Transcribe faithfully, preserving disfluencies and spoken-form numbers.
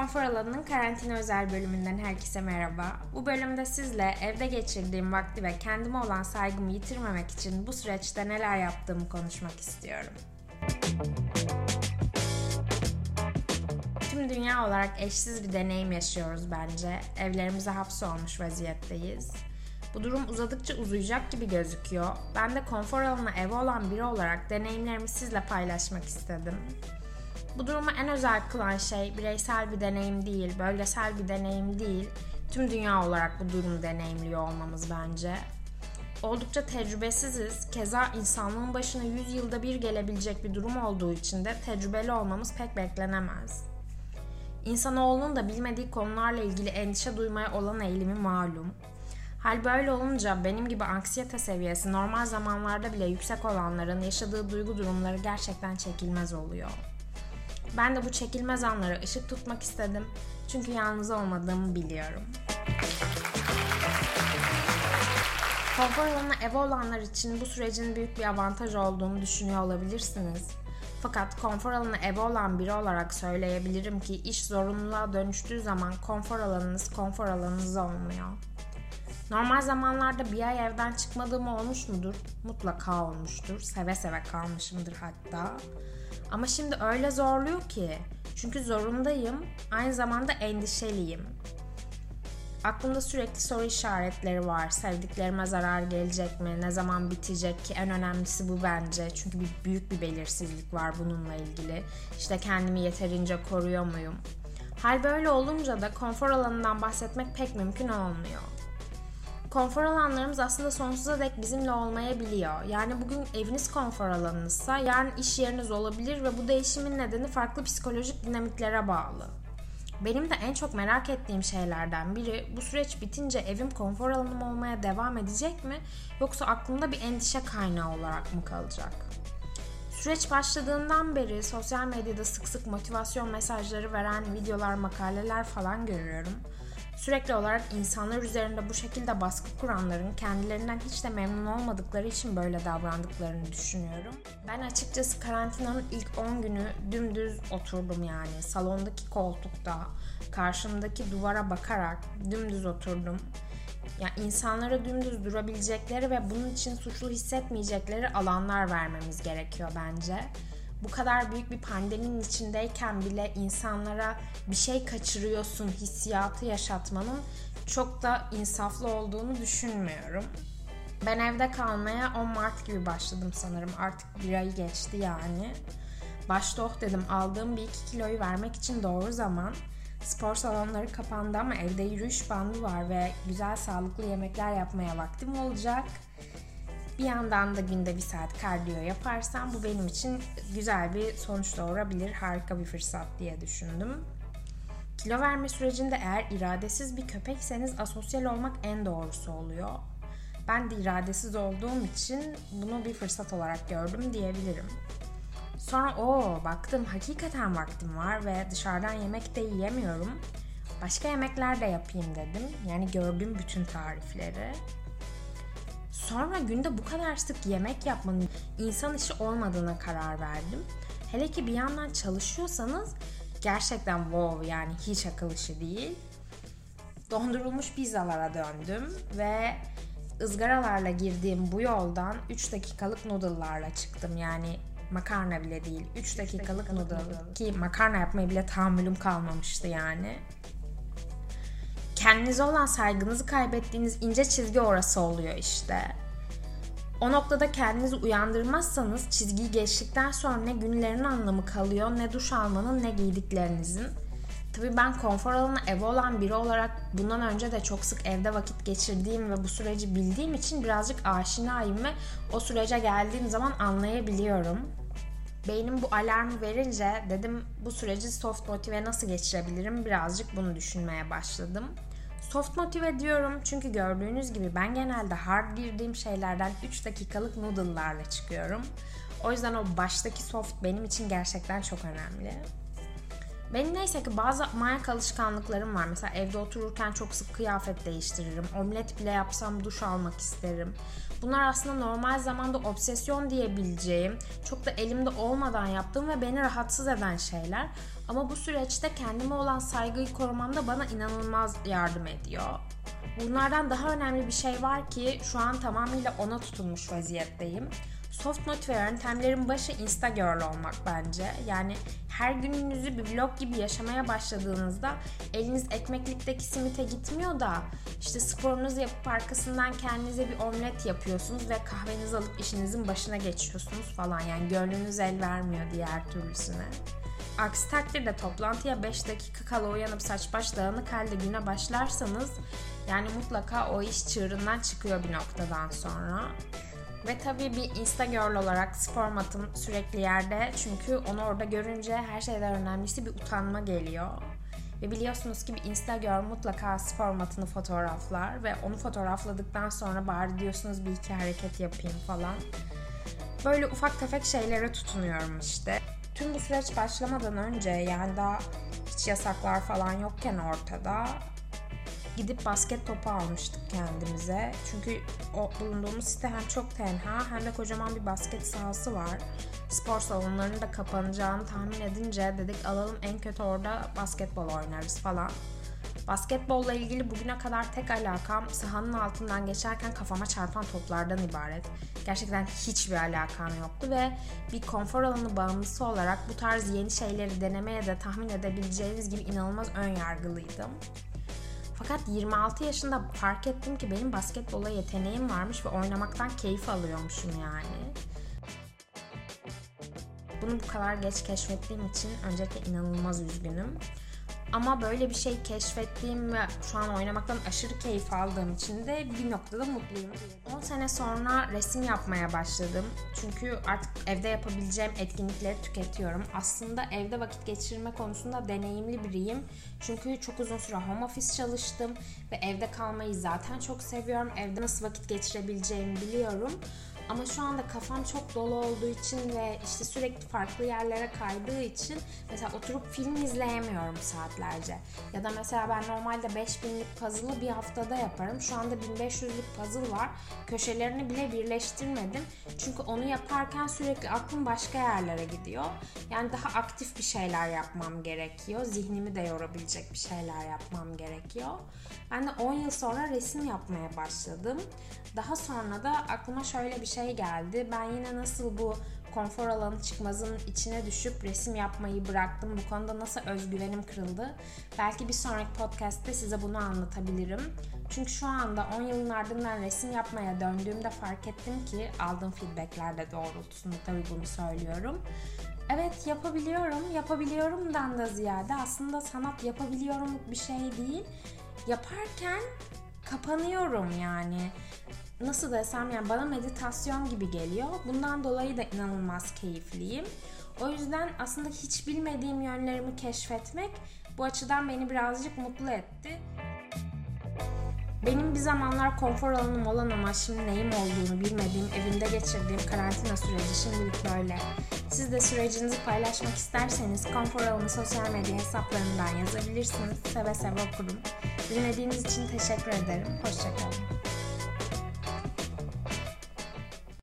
Konfor Alanı'nın karantina özel bölümünden herkese merhaba. Bu bölümde sizle evde geçirdiğim vakti ve kendime olan saygımı yitirmemek için bu süreçte neler yaptığımı konuşmak istiyorum. Tüm dünya olarak eşsiz bir deneyim yaşıyoruz bence. Evlerimize hapsolmuş vaziyetteyiz. Bu durum uzadıkça uzayacak gibi gözüküyor. Ben de konfor alanına ev olan biri olarak deneyimlerimi sizle paylaşmak istedim. Bu durumu en özel kılan şey bireysel bir deneyim değil, bölgesel bir deneyim değil, tüm dünya olarak bu durumu deneyimliyor olmamız bence. Oldukça tecrübesiziz, keza insanlığın başına yüz yılda bir gelebilecek bir durum olduğu için de tecrübeli olmamız pek beklenemez. İnsanoğlunun da bilmediği konularla ilgili endişe duymaya olan eğilimi malum. Hal böyle olunca benim gibi anksiyete seviyesi normal zamanlarda bile yüksek olanların yaşadığı duygu durumları gerçekten çekilmez oluyor. Ben de bu çekilmez anlara ışık tutmak istedim çünkü yalnız olmadığımı biliyorum. Konfor alanına ev olanlar için bu sürecin büyük bir avantaj olduğunu düşünüyor olabilirsiniz. Fakat konfor alanına ev olan biri olarak söyleyebilirim ki iş zorunluluğa dönüştüğü zaman konfor alanınız konfor alanınız olmuyor. Normal zamanlarda bir ay evden çıkmadığım olmuş mudur? Mutlaka olmuştur. Seve seve kalmışımdır hatta. Ama şimdi öyle zorluyor ki. Çünkü zorundayım, aynı zamanda endişeliyim. Aklımda sürekli soru işaretleri var. Sevdiklerime zarar gelecek mi? Ne zaman bitecek ki? En önemlisi bu bence. Çünkü bir, büyük bir belirsizlik var bununla ilgili. İşte kendimi yeterince koruyor muyum? Hal böyle olunca da konfor alanından bahsetmek pek mümkün olmuyor. Konfor alanlarımız aslında sonsuza dek bizimle olmayabiliyor. Yani bugün eviniz konfor alanınızsa yarın iş yeriniz olabilir ve bu değişimin nedeni farklı psikolojik dinamiklere bağlı. Benim de en çok merak ettiğim şeylerden biri bu süreç bitince evim konfor alanım olmaya devam edecek mi yoksa aklımda bir endişe kaynağı olarak mı kalacak? Süreç başladığından beri sosyal medyada sık sık motivasyon mesajları veren videolar, makaleler falan görüyorum. Sürekli olarak insanlar üzerinde bu şekilde baskı kuranların kendilerinden hiç de memnun olmadıkları için böyle davrandıklarını düşünüyorum. Ben açıkçası karantinanın ilk on günü dümdüz oturdum yani. Salondaki koltukta, karşımdaki duvara bakarak dümdüz oturdum. Ya yani insanlara dümdüz durabilecekleri ve bunun için suçlu hissetmeyecekleri alanlar vermemiz gerekiyor bence. Bu kadar büyük bir pandeminin içindeyken bile insanlara bir şey kaçırıyorsun hissiyatı yaşatmanın çok da insaflı olduğunu düşünmüyorum. Ben evde kalmaya on Mart gibi başladım sanırım. Artık bir ayı geçti yani. Başta oh dedim, aldığım bir iki kiloyu vermek için doğru zaman. Spor salonları kapandı ama evde yürüyüş bandı var ve güzel sağlıklı yemekler yapmaya vaktim olacak. Bir yandan da günde bir saat kardiyo yaparsam bu benim için güzel bir sonuç doğurabilir, harika bir fırsat diye düşündüm. Kilo verme sürecinde eğer iradesiz bir köpekseniz asosyal olmak en doğrusu oluyor. Ben de iradesiz olduğum için bunu bir fırsat olarak gördüm diyebilirim. Sonra ooo baktım hakikaten vaktim var ve dışarıdan yemek de yiyemiyorum. Başka yemekler de yapayım dedim. Yani gördüğüm bütün tarifleri. Sonra günde bu kadar sık yemek yapmanın insan işi olmadığına karar verdim. Hele ki bir yandan çalışıyorsanız gerçekten wow yani hiç akıl işi değil. Dondurulmuş pizzalara döndüm ve ızgaralarla girdiğim bu yoldan üç dakikalık noodle'larla çıktım. Yani makarna bile değil, üç dakikalık noodle ki makarna yapmaya bile tahammülüm kalmamıştı yani. Kendinize olan saygınızı kaybettiğiniz ince çizgi orası oluyor işte. O noktada kendinizi uyandırmazsanız çizgiyi geçtikten sonra ne günlerin anlamı kalıyor, ne duş almanın, ne giydiklerinizin. Tabii ben konfor alanına ev olan biri olarak bundan önce de çok sık evde vakit geçirdiğim ve bu süreci bildiğim için birazcık aşinayım ve o sürece geldiğim zaman anlayabiliyorum. Beynim bu alarmı verince dedim bu süreci soft motive nasıl geçirebilirim, birazcık bunu düşünmeye başladım. Soft motive diyorum çünkü gördüğünüz gibi ben genelde hard girdiğim şeylerden üç dakikalık noodle'larla çıkıyorum. O yüzden o baştaki soft benim için gerçekten çok önemli. Benim neyse ki bazı mayak alışkanlıklarım var. Mesela evde otururken çok sık kıyafet değiştiririm. Omlet bile yapsam duş almak isterim. Bunlar aslında normal zamanda obsesyon diyebileceğim, çok da elimde olmadan yaptığım ve beni rahatsız eden şeyler. Ama bu süreçte kendime olan saygıyı korumamda bana inanılmaz yardım ediyor. Bunlardan daha önemli bir şey var ki şu an tamamıyla ona tutulmuş vaziyetteyim. Soft note ve yöntemlerin başı Instagirl olmak bence. Yani her gününüzü bir vlog gibi yaşamaya başladığınızda eliniz ekmeklikteki simite gitmiyor da işte sporunuzu yapıp arkasından kendinize bir omlet yapıyorsunuz ve kahvenizi alıp işinizin başına geçiyorsunuz falan. Yani gönlünüz el vermiyor diğer türlüsüne. Aksi takdirde toplantıya beş dakika kala uyanıp saç baş dağınık halde güne başlarsanız yani mutlaka o iş çığırından çıkıyor bir noktadan sonra. Ve tabii bir Instagirl olarak spor matım sürekli yerde, çünkü onu orada görünce her şeyden önemlisi bir utanma geliyor. Ve biliyorsunuz ki bir Instagirl mutlaka spor matını fotoğraflar ve onu fotoğrafladıktan sonra bari diyorsunuz bir iki hareket yapayım falan. Böyle ufak tefek şeylere tutunuyorum işte. Tüm bu süreç başlamadan önce, yani daha hiç yasaklar falan yokken ortada, gidip basket topu almıştık kendimize. Çünkü o bulunduğumuz site hem çok tenha hem de kocaman bir basket sahası var. Spor salonlarının da kapanacağını tahmin edince dedik alalım, en kötü orada basketbol oynarız falan. Basketbolla ilgili bugüne kadar tek alakam sahanın altından geçerken kafama çarpan toplardan ibaret. Gerçekten hiçbir alakam yoktu ve bir konfor alanı bağımlısı olarak bu tarz yeni şeyleri denemeye de tahmin edebileceğiniz gibi inanılmaz önyargılıydım. Fakat yirmi altı yaşında fark ettim ki benim basketbola yeteneğim varmış ve oynamaktan keyif alıyormuşum yani. Bunu bu kadar geç keşfettiğim için öncelikle inanılmaz üzgünüm. Ama böyle bir şey keşfettiğim ve şu an oynamaktan aşırı keyif aldığım için de bir noktada mutluyum. on sene sonra resim yapmaya başladım. Çünkü artık evde yapabileceğim etkinlikleri tüketiyorum. Aslında evde vakit geçirme konusunda deneyimli biriyim. Çünkü çok uzun süre home office çalıştım ve evde kalmayı zaten çok seviyorum. Evde nasıl vakit geçirebileceğimi biliyorum. Ama şu anda kafam çok dolu olduğu için ve işte sürekli farklı yerlere kaydığı için mesela oturup film izleyemiyorum saatlerce. Ya da mesela ben normalde beş binlik puzzle'ı bir haftada yaparım. Şu anda bin beş yüzlük puzzle var. Köşelerini bile birleştirmedim. Çünkü onu yaparken sürekli aklım başka yerlere gidiyor. Yani daha aktif bir şeyler yapmam gerekiyor. Zihnimi de yorabilecek bir şeyler yapmam gerekiyor. Ben de on yıl sonra resim yapmaya başladım. Daha sonra da aklıma şöyle bir şey geldi. Ben yine nasıl bu konfor alanı çıkmazının içine düşüp resim yapmayı bıraktım, bu konuda nasıl özgüvenim kırıldı, belki bir sonraki podcast'te size bunu anlatabilirim. Çünkü şu anda on yılın ardından resim yapmaya döndüğümde fark ettim ki aldığım feedbackler de doğrultusunda tabii bunu söylüyorum. Evet, yapabiliyorum, yapabiliyorumdan da ziyade aslında sanat yapabiliyorum bir şey değil. Yaparken kapanıyorum yani. Nasıl desem, yani bana meditasyon gibi geliyor. Bundan dolayı da inanılmaz keyifliyim. O yüzden aslında hiç bilmediğim yönlerimi keşfetmek bu açıdan beni birazcık mutlu etti. Benim bir zamanlar konfor alanım olan ama şimdi neyim olduğunu bilmediğim, evimde geçirdiğim karantina süreci şimdilik böyle. Siz de sürecinizi paylaşmak isterseniz konfor alanı sosyal medya hesaplarından yazabilirsiniz. Seve seve okurum. Dinlediğiniz için teşekkür ederim. Hoşça kalın.